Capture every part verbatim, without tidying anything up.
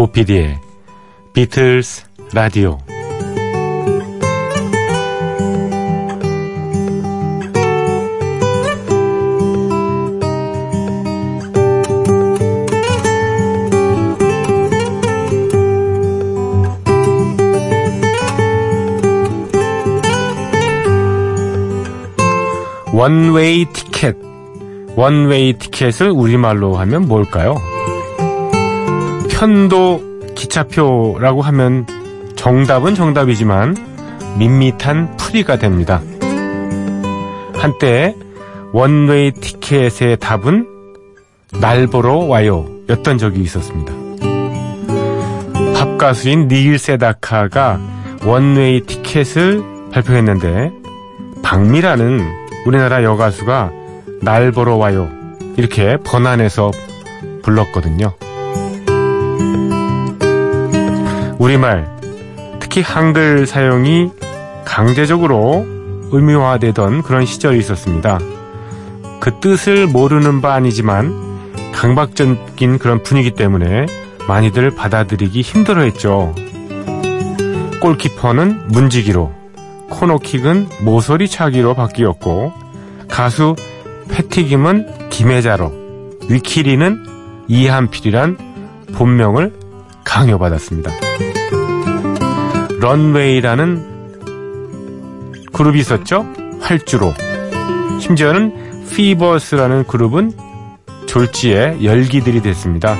조피디의 비틀스 라디오. 원웨이 티켓. 원웨이 티켓을 우리말로 하면 뭘까요? 편도 기차표라고 하면 정답은 정답이지만 밋밋한 풀이가 됩니다. 한때 원웨이 티켓의 답은 날 보러 와요 였던 적이 있었습니다. 팝 가수인 닐 세다카가 원웨이 티켓을 발표했는데 박미라는 우리나라 여가수가 날 보러 와요 이렇게 번안해서 불렀거든요. 우리말, 특히 한글 사용이 강제적으로 의미화되던 그런 시절이 있었습니다. 그 뜻을 모르는 바 아니지만 강박적인 그런 분위기 때문에 많이들 받아들이기 힘들어했죠. 골키퍼는 문지기로, 코너킥은 모서리 차기로 바뀌었고, 가수 패티김은 김혜자로, 위키리는 이한필이란 본명을 강요받았습니다. 런웨이라는 그룹이 있었죠? 활주로. 심지어는 피버스라는 그룹은 졸지에 열기들이 됐습니다.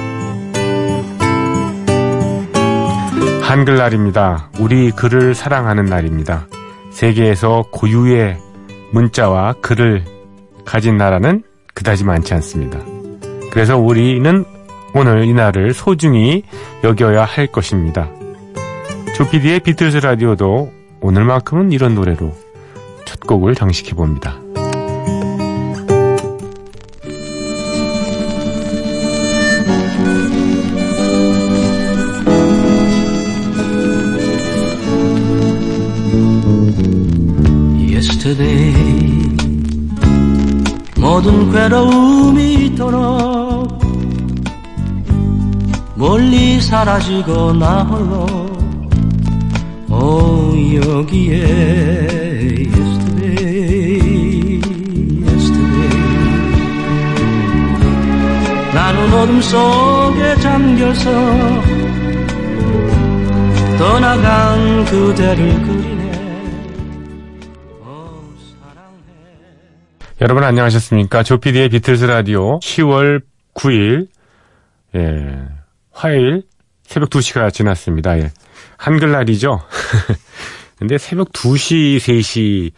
한글날입니다. 우리 글을 사랑하는 날입니다. 세계에서 고유의 문자와 글을 가진 나라는 그다지 많지 않습니다. 그래서 우리는 오늘 이 날을 소중히 여겨야 할 것입니다. 조피디의 비틀즈 라디오도 오늘만큼은 이런 노래로 첫 곡을 장식해봅니다. Yesterday 모든 괴로움이 돌아 멀리 사라지고 나 홀로 오 여기에 Yesterday Yesterday 나는 어둠 속에 잠겨서 떠나간 그대를 그리네. 여러분 안녕하셨습니까? 조피디의 비틀스 라디오 시월 구일 예, 화요일 새벽 두 시가 지났습니다. 예. 한글날이죠. 근데 새벽 두 시, 세 시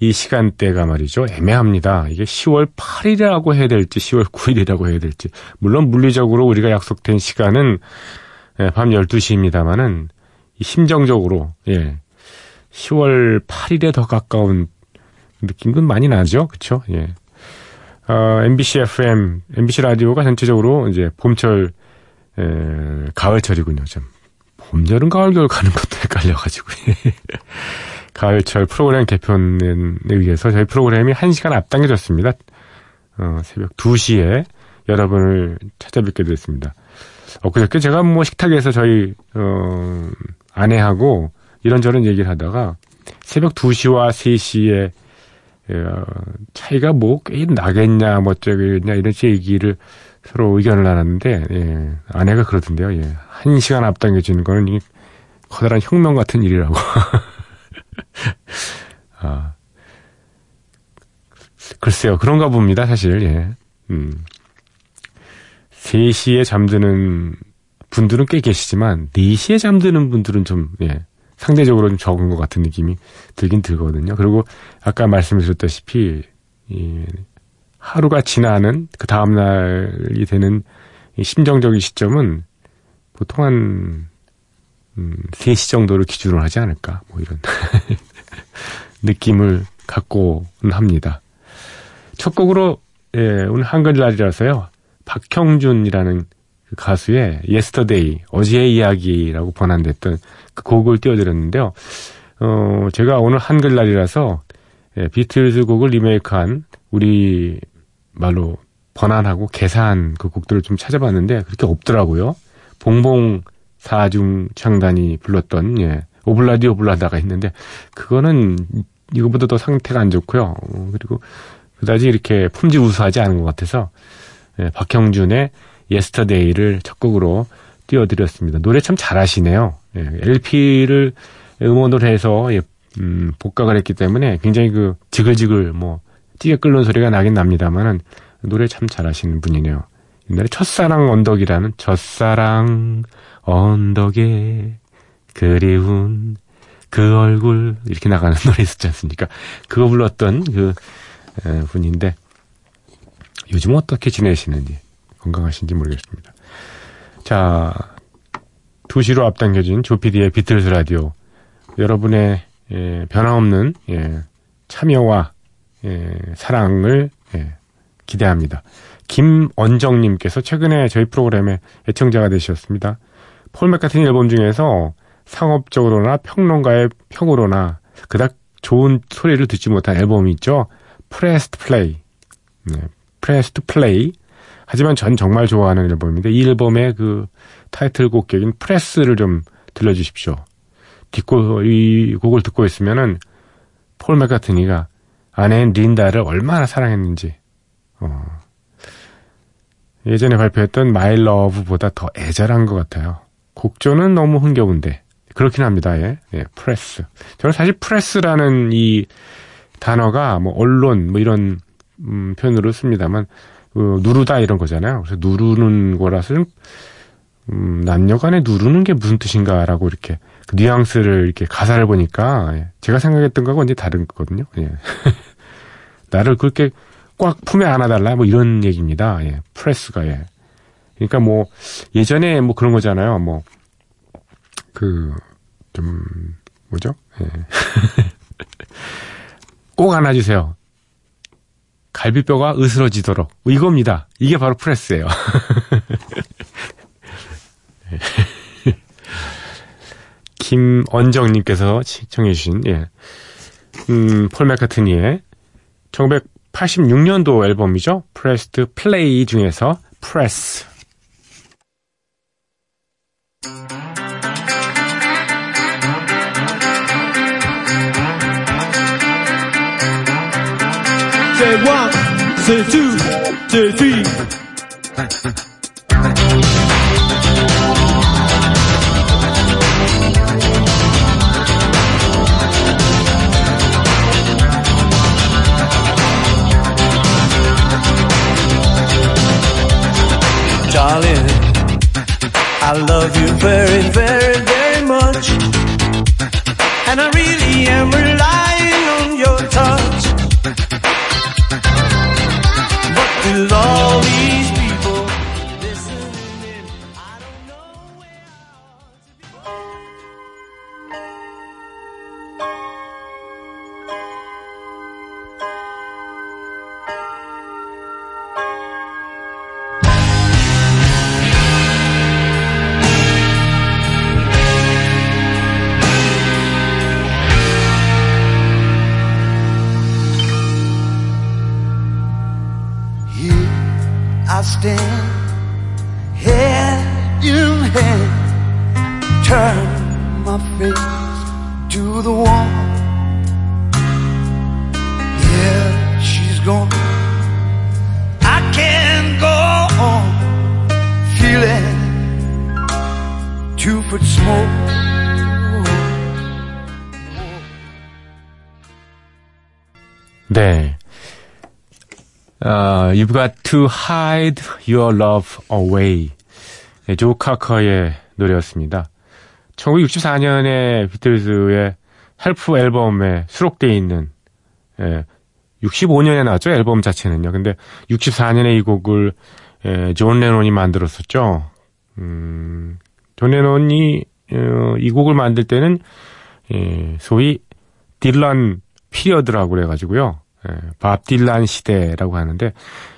이 시간대가 말이죠. 애매합니다. 이게 시월 팔일이라고 해야 될지 시월 구일이라고 해야 될지. 물론 물리적으로 우리가 약속된 시간은 예, 밤 열두 시입니다만은 심정적으로 예, 시월 팔일에 더 가까운 느낌은 많이 나죠, 그렇죠? 예. 어, 엠비씨 에프엠, 엠비씨 라디오가 전체적으로 이제 봄철, 에, 가을철이군요. 좀 봄철은 가을겨울 가는 것도 헷갈려가지고 가을철 프로그램 개편에 의해서 저희 프로그램이 한 시간 앞당겨졌습니다. 어, 새벽 두 시에 여러분을 찾아뵙게 됐습니다. 엊그저께 제가 뭐 식탁에서 저희 어, 아내하고 이런저런 얘기를 하다가 새벽 두 시와 세 시에 차이가 뭐 꽤 나겠냐 뭐 어쩌겠냐 이런 얘기를 서로 의견을 나눴는데 예, 아내가 그러던데요. 예, 한 시간 앞당겨지는 거는 이게 커다란 혁명 같은 일이라고. 아, 글쎄요, 그런가 봅니다 사실. 예. 음, 세 시에 잠드는 분들은 꽤 계시지만 네 시에 잠드는 분들은 좀 예, 상대적으로 좀 적은 것 같은 느낌이 들긴 들거든요. 그리고 아까 말씀드렸다시피 이 하루가 지나는 그 다음 날이 되는 이 심정적인 시점은 보통 한 음, 세 시 정도를 기준으로 하지 않을까 뭐 이런 느낌을 갖고는 합니다. 첫 곡으로 예, 오늘 한글날이라서요. 박형준이라는 가수의 Yesterday, 어제의 이야기라고 번안됐던 그 곡을 띄워드렸는데요. 어, 제가 오늘 한글날이라서 예, 비틀즈 곡을 리메이크한 우리 말로 번안하고 개사한 그 곡들을 좀 찾아봤는데 그렇게 없더라고요. 봉봉 사중 창단이 불렀던 예, 오블라디 오블라다가 있는데 그거는 이거보다 더 상태가 안 좋고요. 그리고 그다지 이렇게 품질 우수하지 않은 것 같아서 예, 박형준의 예스터데이를 첫 곡으로 띄워드렸습니다. 노래 참 잘하시네요. 예, 엘피를 음원으로 해서 예, 음, 복각을 했기 때문에 굉장히 그 지글지글 뭐 찌개 끓는 소리가 나긴 납니다만은 노래 참 잘하시는 분이네요. 옛날에 첫사랑 언덕이라는 첫사랑 언덕에 그리운 그 얼굴 이렇게 나가는 노래 있었지 않습니까? 그거 불렀던 그 에, 분인데 요즘 어떻게 지내시는지 건강하신지 모르겠습니다. 자, 두 시로 앞당겨진 조피디의 비틀스 라디오 여러분의 예, 변함없는 예, 참여와 예, 사랑을 예, 기대합니다. 김언정님께서 최근에 저희 프로그램에 애청자가 되셨습니다. 폴 맥카트니 앨범 중에서 상업적으로나 평론가의 평으로나 그닥 좋은 소리를 듣지 못한 앨범이 있죠. Press to Play. 네, Press to Play. 하지만 전 정말 좋아하는 앨범인데 이 앨범의 그 타이틀곡격인 프레스를 좀 들려주십시오. 듣고 이 곡을 듣고 있으면은 폴 맥카트니가 아내인 린다를 얼마나 사랑했는지 어, 예전에 발표했던 마이 러브보다 더 애절한 것 같아요. 곡조는 너무 흥겨운데 그렇긴 합니다. 예, 예 프레스. 저는 사실 프레스라는 이 단어가 뭐 언론 뭐 이런 음, 표현으로 씁니다만 어, 누르다 이런 거잖아요. 그래서 누르는 거라서 음, 남녀간에 누르는 게 무슨 뜻인가라고 이렇게 그 뉘앙스를 이렇게 가사를 보니까 예, 제가 생각했던 거하고 완전히 다른 거거든요. 예. 나를 그렇게 꽉 품에 안아달라 뭐 이런 얘기입니다. 예, 프레스가 예. 그러니까 뭐 예전에 뭐 그런 거잖아요. 뭐 그 좀 뭐죠? 예. 꼭 안아주세요. 갈비뼈가 으스러지도록 뭐 이겁니다. 이게 바로 프레스예요. 김언정님께서 시청해주신 예. 음, 폴 맥카트니의 천구백팔십육 년도 앨범이죠. Press to Play 중에서 Press. C'est one, c'est two, c'est three. Darling, I love you very, very, very much, and I really am relying on your touch. But with all these people listening, I don't know where I ought to be. Stand head in hand, turn my face to the wall. Yeah, she's gone. I can't go on feeling two foot smoke. 네. Uh, You've got to hide your love away. 네, 조 카커의 노래였습니다. 천구백육십사 년에 비틀즈의 헬프 앨범에 수록되어 있는 예, 육십오 년에 나왔죠. 앨범 자체는요. 근데 육십사 년에 이 곡을 예, 존 레논이 만들었었죠. 음, 존 레논이 어, 이 곡을 만들 때는 예, 소위 딜런 피리어드라고 그래가지고요. 예, 밥 딜란 시대라고 하는데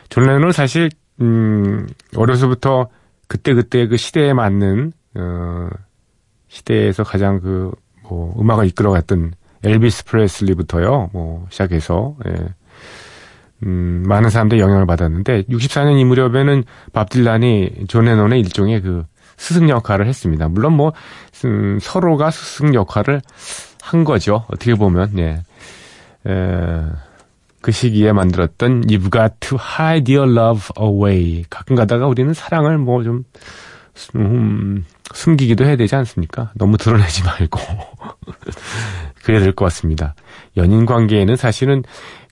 존 레논은 사실 음, 어려서부터 그때그때 그 시대에 맞는 어, 시대에서 가장 그 뭐, 음악을 이끌어갔던 엘비스 프레슬리부터요 뭐 시작해서 예, 음, 많은 사람들의 영향을 받았는데 육십사 년 이 무렵에는 밥 딜란이 존 레논의 일종의 그 스승 역할을 했습니다. 물론 뭐 음, 서로가 스승 역할을 한 거죠. 어떻게 보면 예. 에, 그 시기에 만들었던 You've Got to Hide Your Love Away. 가끔 가다가 우리는 사랑을 뭐 좀 음, 숨기기도 해야 되지 않습니까? 너무 드러내지 말고 그래야 될 것 같습니다. 연인 관계에는 사실은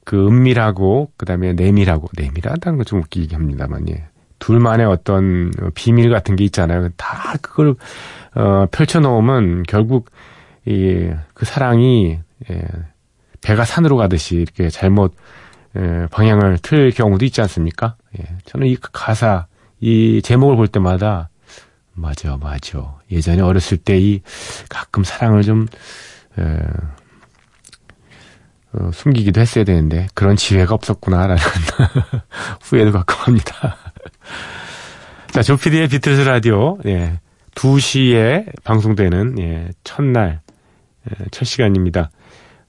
그 은밀하고 그다음에 내밀하고 내밀하다는 거 좀 웃기게 합니다만 예. 둘만의 어떤 비밀 같은 게 있잖아요. 다 그걸 어, 펼쳐놓으면 결국 이, 그 사랑이 예, 배가 산으로 가듯이 이렇게 잘못 예, 방향을 틀 경우도 있지 않습니까? 예. 저는 이 가사 이 제목을 볼 때마다 맞아 맞아 예전에 어렸을 때 이 가끔 사랑을 좀 예, 어, 숨기기도 했어야 되는데 그런 지혜가 없었구나라는 후회도 가끔 합니다. 자, 조피디의 비틀스 라디오 예, 두 시에 방송되는 예, 첫날 예, 첫 시간입니다.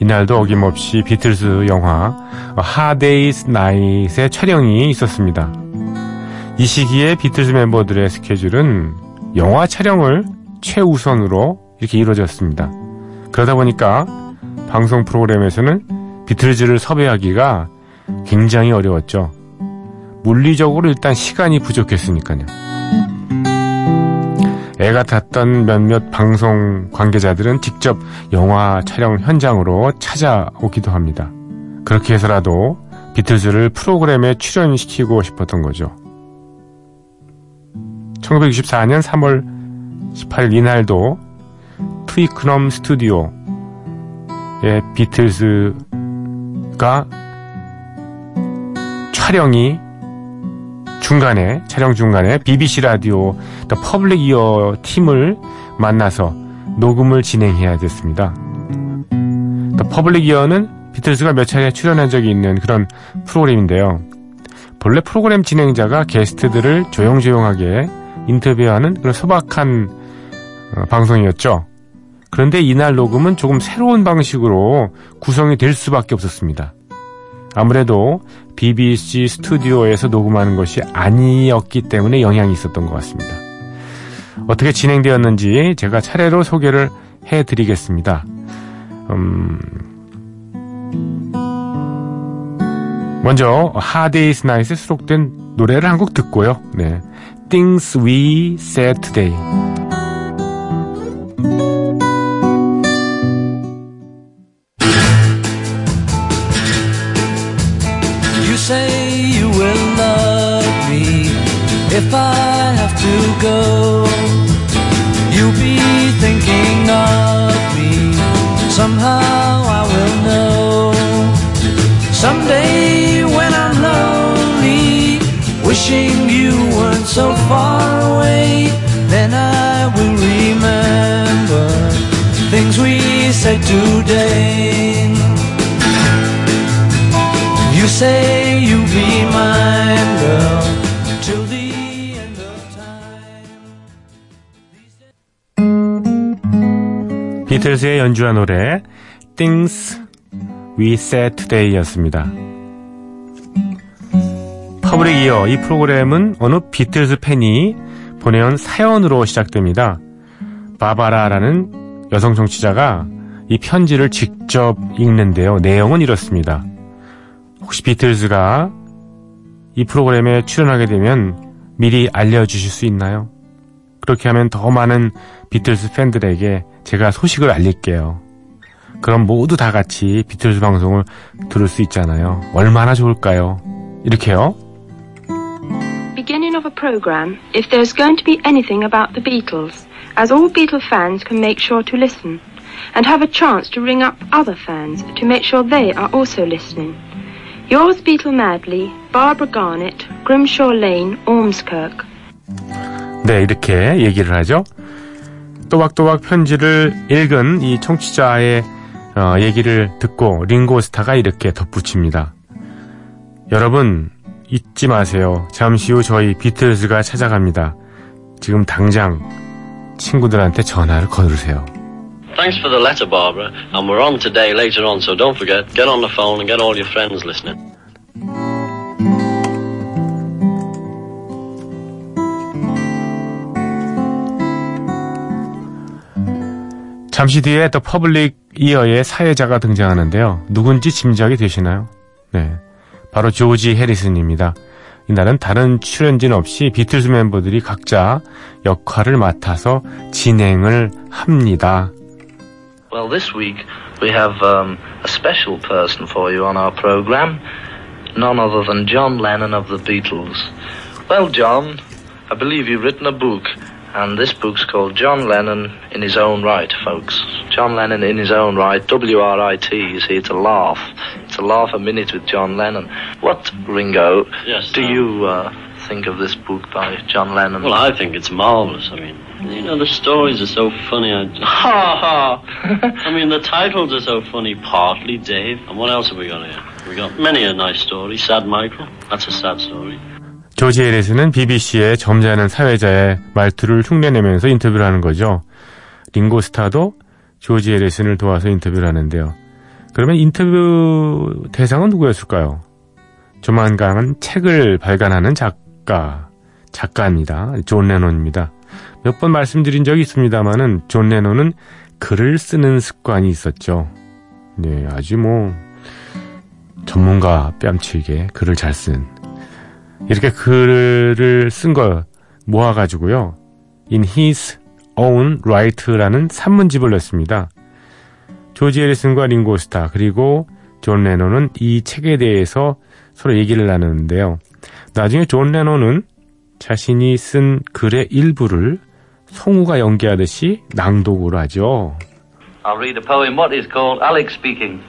이날도 어김없이 비틀스 영화 Hard Day's Night의 촬영이 있었습니다. 이 시기에 비틀스 멤버들의 스케줄은 영화 촬영을 최우선으로 이렇게 이루어졌습니다. 그러다 보니까 방송 프로그램에서는 비틀즈를 섭외하기가 굉장히 어려웠죠. 물리적으로 일단 시간이 부족했으니까요. 애가 탔던 몇몇 방송 관계자들은 직접 영화 촬영 현장으로 찾아오기도 합니다. 그렇게 해서라도 비틀즈를 프로그램에 출연시키고 싶었던 거죠. 천구백육십사년 삼월 십팔일 이날도 트위크넘 스튜디오의 비틀즈가 촬영이 중간에 촬영 중간에 비비씨 라디오 더 퍼블릭 이어 팀을 만나서 녹음을 진행해야 됐습니다. 더 퍼블릭 이어는 비틀즈가 몇 차례 출연한 적이 있는 그런 프로그램인데요. 본래 프로그램 진행자가 게스트들을 조용조용하게 인터뷰하는 그런 소박한 방송이었죠. 그런데 이날 녹음은 조금 새로운 방식으로 구성이 될 수밖에 없었습니다. 아무래도 비비씨 스튜디오에서 녹음하는 것이 아니었기 때문에 영향이 있었던 것 같습니다. 어떻게 진행되었는지 제가 차례로 소개를 해드리겠습니다. 음... 먼저 하데이스 나잇에 수록된 노래를 한 곡 듣고요. 네, Things We Said Today. If I have to go, you'll be thinking of me. Somehow I will know. Someday when I'm lonely, wishing you weren't so far away, then I will remember things we said today. You say you'll be mine, girl. 비틀스의 연주한 노래 Things We Said Today 였습니다. 퍼블릭 이어 이 프로그램은 어느 비틀스 팬이 보내온 사연으로 시작됩니다. 바바라라는 여성 정치자가 이 편지를 직접 읽는데요. 내용은 이렇습니다. 혹시 비틀스가 이 프로그램에 출연하게 되면 미리 알려주실 수 있나요? 그렇게 하면 더 많은 비틀스 팬들에게 제가 소식을 알릴게요. 그럼 모두 다 같이 비틀즈 방송을 들을 수 있잖아요. 얼마나 좋을까요? 이렇게요. Beginning of a program, if there's going to be anything about the Beatles, as all Beatles fans can make sure to listen, and have a chance to ring up other fans to make sure they are also listening. Yours Beatle Madly, Barbara Garnett, Grimshaw Lane, Ormskirk. 네, 이렇게 얘기를 하죠. 또박또박 편지를 읽은 이 청취자의 어, 얘기를 듣고 링고스타가 이렇게 덧붙입니다. 여러분 잊지 마세요. 잠시 후 저희 비틀즈가 찾아갑니다. 지금 당장 친구들한테 전화를 걸으세요. Thanks for the letter, Barbara. And we're on today later on, so don't forget. Get on the phone and get all your friends listening. 잠시 뒤에 더 퍼블릭 이어의 사회자가 등장하는데요. 누군지 짐작이 되시나요? 네, 바로 조지 해리슨입니다. 이날은 다른 출연진 없이 비틀스 멤버들이 각자 역할을 맡아서 진행을 합니다. Well, this week we have um, a special person for you on our program. None other than John Lennon of the Beatles. Well, John, I believe you've written a book. And this book's called John Lennon in His Own Right, folks. John Lennon in His Own Right, W R I T, you see, it's a laugh. It's a laugh a minute with John Lennon. What, Ringo, yes, do um, you uh, think of this book by John Lennon? Well, I think it's marvellous. I mean, you know, the stories are so funny. I just, ha ha! I mean, the titles are so funny, partly, Dave. And what else have we got here? We got many a nice story. Sad Michael, that's a sad story. 조지 해리슨는 비비씨의 점잖은 사회자의 말투를 흉내내면서 인터뷰를 하는 거죠. 링고스타도 조지 해리슨을 도와서 인터뷰를 하는데요. 그러면 인터뷰 대상은 누구였을까요? 조만간 책을 발간하는 작가, 작가입니다. 존 레논입니다. 몇 번 말씀드린 적이 있습니다만은 존 레논은 글을 쓰는 습관이 있었죠. 네, 아주 뭐 전문가 뺨치게 글을 잘 쓴, 이렇게 글을 쓴 걸 모아가지고요, In His Own Right라는 산문집을 냈습니다. 조지 해리슨과 링고 스타 그리고 존 레논은 이 책에 대해서 서로 얘기를 나누는데요. 나중에 존 레논은 자신이 쓴 글의 일부를 성우가 연기하듯이 낭독을 하죠. I'll read a poem what is called Alec Speaking.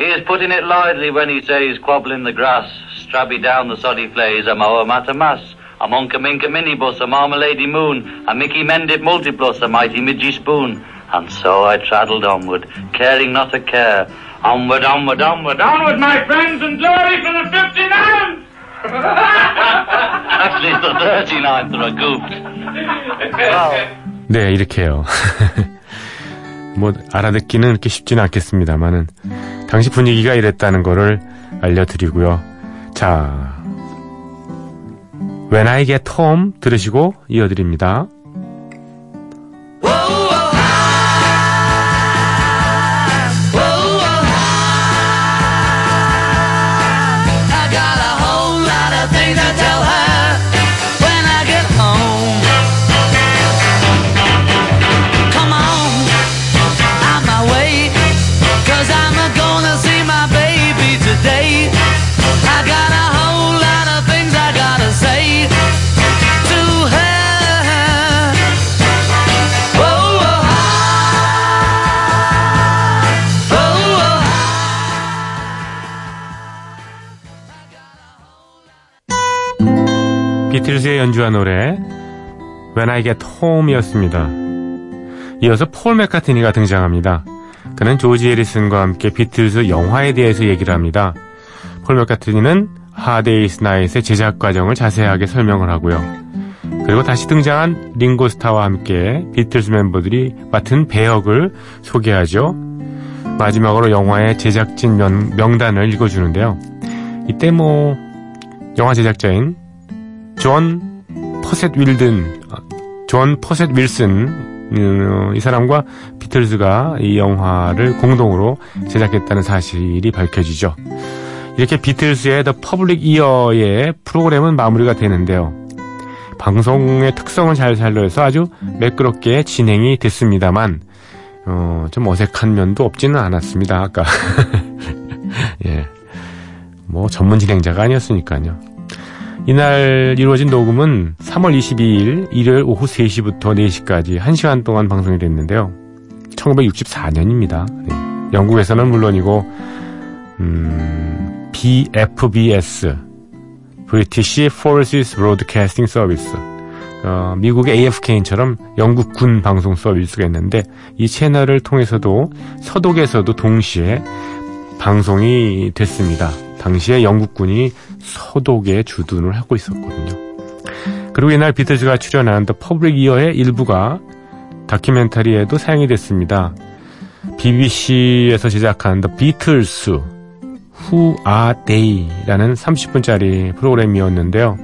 He is putting it lightly when he says, quabbling the grass, strabby down the soddy plays, a mower mat a mass, a monka minka minibus, a marmalady moon, a Mickey Mendit multiplus, a mighty midgy spoon. And so I traddled onward, caring not a care. Onward, onward, onward, onward, my friends, and glory for the fifty-ninth! Actually, it's the thirty-ninth that I goofed. Wow. 네, 이렇게요. 뭐, 알아듣기는 그렇게 쉽지는 않겠습니다만은, 당시 분위기가 이랬다는 거를 알려드리고요. 자, When I Get Home 들으시고 이어드립니다. 비틀즈의 연주한 노래 When I Get Home이었습니다. 이어서 폴 맥카트니가 등장합니다. 그는 조지 해리슨과 함께 비틀즈 영화에 대해서 얘기를 합니다. 폴 맥카트니는 Hard Day's Night의 제작 과정을 자세하게 설명을 하고요. 그리고 다시 등장한 링고 스타와 함께 비틀즈 멤버들이 맡은 배역을 소개하죠. 마지막으로 영화의 제작진 명, 명단을 읽어주는데요. 이때 뭐 영화 제작자인 존 퍼셋 윌든, 존 퍼셋 윌슨, 음, 이 사람과 비틀즈가 이 영화를 공동으로 제작했다는 사실이 밝혀지죠. 이렇게 비틀즈의 더 퍼블릭 이어의 프로그램은 마무리가 되는데요. 방송의 특성을 잘 살려서 아주 매끄럽게 진행이 됐습니다만, 어, 좀 어색한 면도 없지는 않았습니다. 아까 예, 뭐 전문 진행자가 아니었으니까요. 이날 이루어진 녹음은 삼월 이십이일 일요일 오후 세 시부터 네 시까지 한 시간 동안 방송이 됐는데요. 천구백육십사년입니다. 네. 영국에서는 물론이고 음, 비 에프 비 에스, British Forces Broadcasting Service, 어, 미국의 에이 에프 케이처럼 영국군 방송 서비스가 있는데, 이 채널을 통해서도 서독에서도 동시에 방송이 됐습니다. 당시에 영국군이 서독에 주둔을 하고 있었거든요. 그리고 이날 비틀즈가 출연한 더 퍼블릭 이어의 일부가 다큐멘터리에도 사용이 됐습니다. 비비씨에서 제작한 더 비틀스 Who Are They라는 삼십 분짜리 프로그램이었는데요.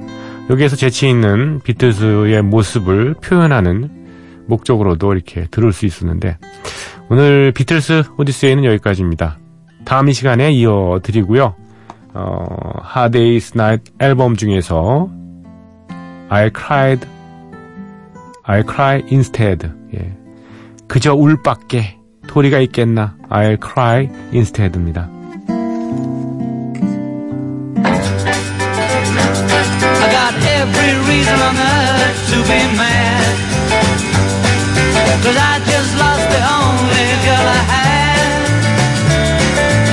여기에서 재치 있는 비틀즈의 모습을 표현하는 목적으로도 이렇게 들을 수 있었는데, 오늘 비틀스 오디세이는 여기까지입니다. 다음 이 시간에 이어드리고요. 어, Hard Day's Night 앨범 중에서 I Cried, I Cry Instead, 예. 그저 울밖에 도리가 있겠나, I'll Cry Instead입니다. I got every reason on earth to be mad, cause I just lost the only girl I had.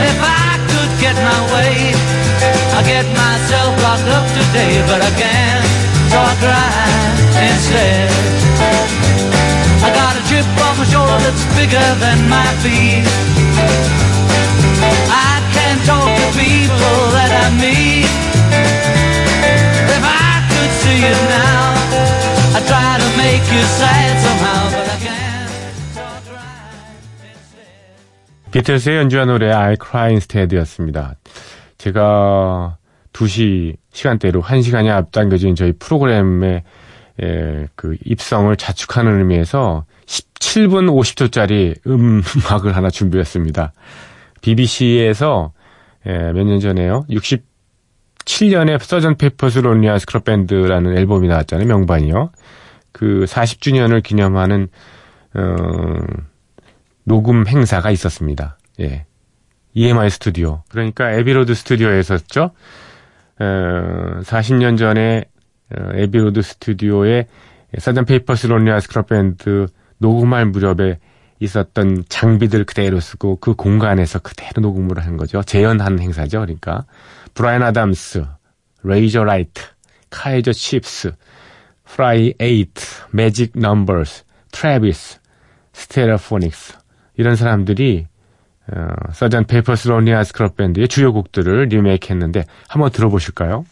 If I could get my way, I get myself locked up today, but I can't, so I cry instead. I got a chip on my shoulder that's bigger than my feet. I can't talk to people that I meet. If I could see you now, I'd try to make you sad somehow, but I can't, so I cry instead. 비틀스의 연주한 노래 I Cry Instead였습니다. 제가 두 시 시간대로 한 시간이 앞당겨진 저희 프로그램의 예, 그 입성을 자축하는 의미에서 십칠 분 오십 초짜리 음악을 하나 준비했습니다. 비비씨에서 예, 몇 년 전에요. 육십칠 년에 서전 페이퍼스 론리한 스크럽 밴드라는 앨범이 나왔잖아요. 명반이요. 그 사십 주년을 기념하는 어, 녹음 행사가 있었습니다. 예. 이엠아이 스튜디오. 그러니까 에비로드 스튜디오에 있었죠. 어, 사십 년 전에 에비로드 스튜디오에 서전 페이퍼스 론리한 스크럽 밴드 녹음할 무렵에 있었던 장비들 그대로 쓰고 그 공간에서 그대로 녹음을 한 거죠. 재현하는 행사죠. 그러니까 브라이언 아담스, 레이저 라이트, 카이저 칩스, 프라이 에이트, 매직 넘버스, 트래비스, 스테레오포닉스 이런 사람들이 어, 서전 페이퍼스 론리한 스크럽 밴드의 주요 곡들을 리메이크했는데 한번 들어보실까요?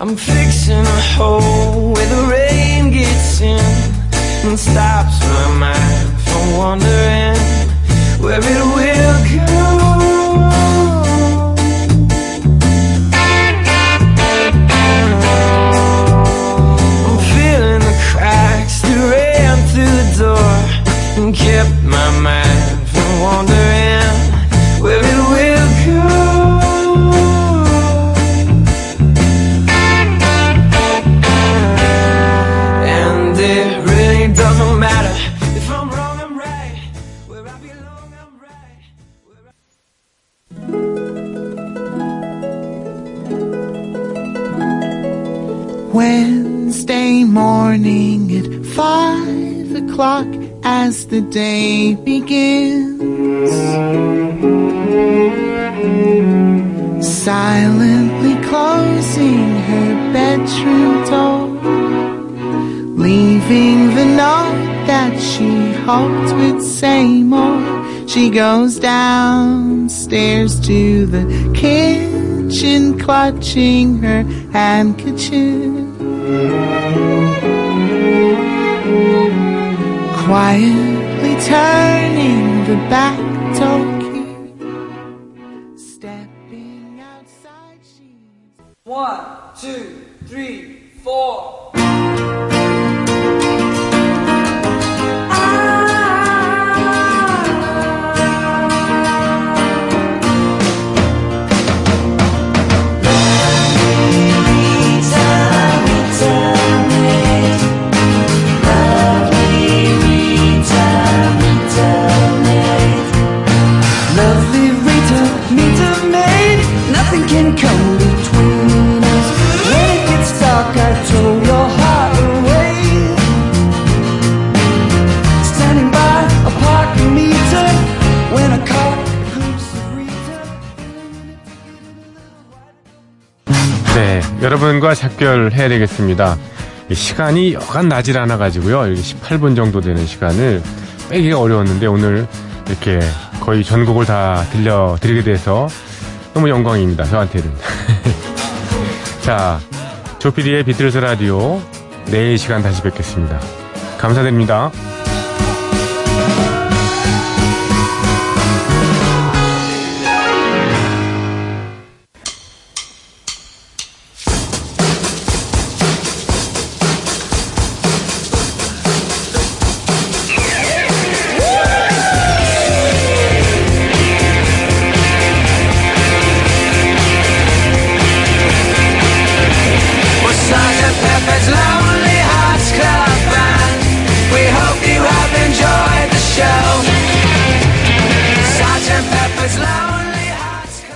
I'm fixing a hole where the rain gets in and stops my mind from wandering where it will go. I'm feeling the cracks that ran through the door and kept my mind from wandering where it will go. Morning at five o'clock as the day begins, silently closing her bedroom door, leaving the note that she hoped would say more. She goes downstairs to the kitchen, clutching her handkerchief, quietly turning the back door key, stepping outside she... One, two, three, four. Ah. Lolita, Lolita, Lolita. 여러분과 작별해야 되겠습니다. 시간이 여간 나질 않아가지고요. 십팔 분 정도 되는 시간을 빼기가 어려웠는데 오늘 이렇게 거의 전곡을 다 들려드리게 돼서 너무 영광입니다. 저한테는. 자, 조피디의 비틀스 라디오 내일 시간 다시 뵙겠습니다. 감사드립니다.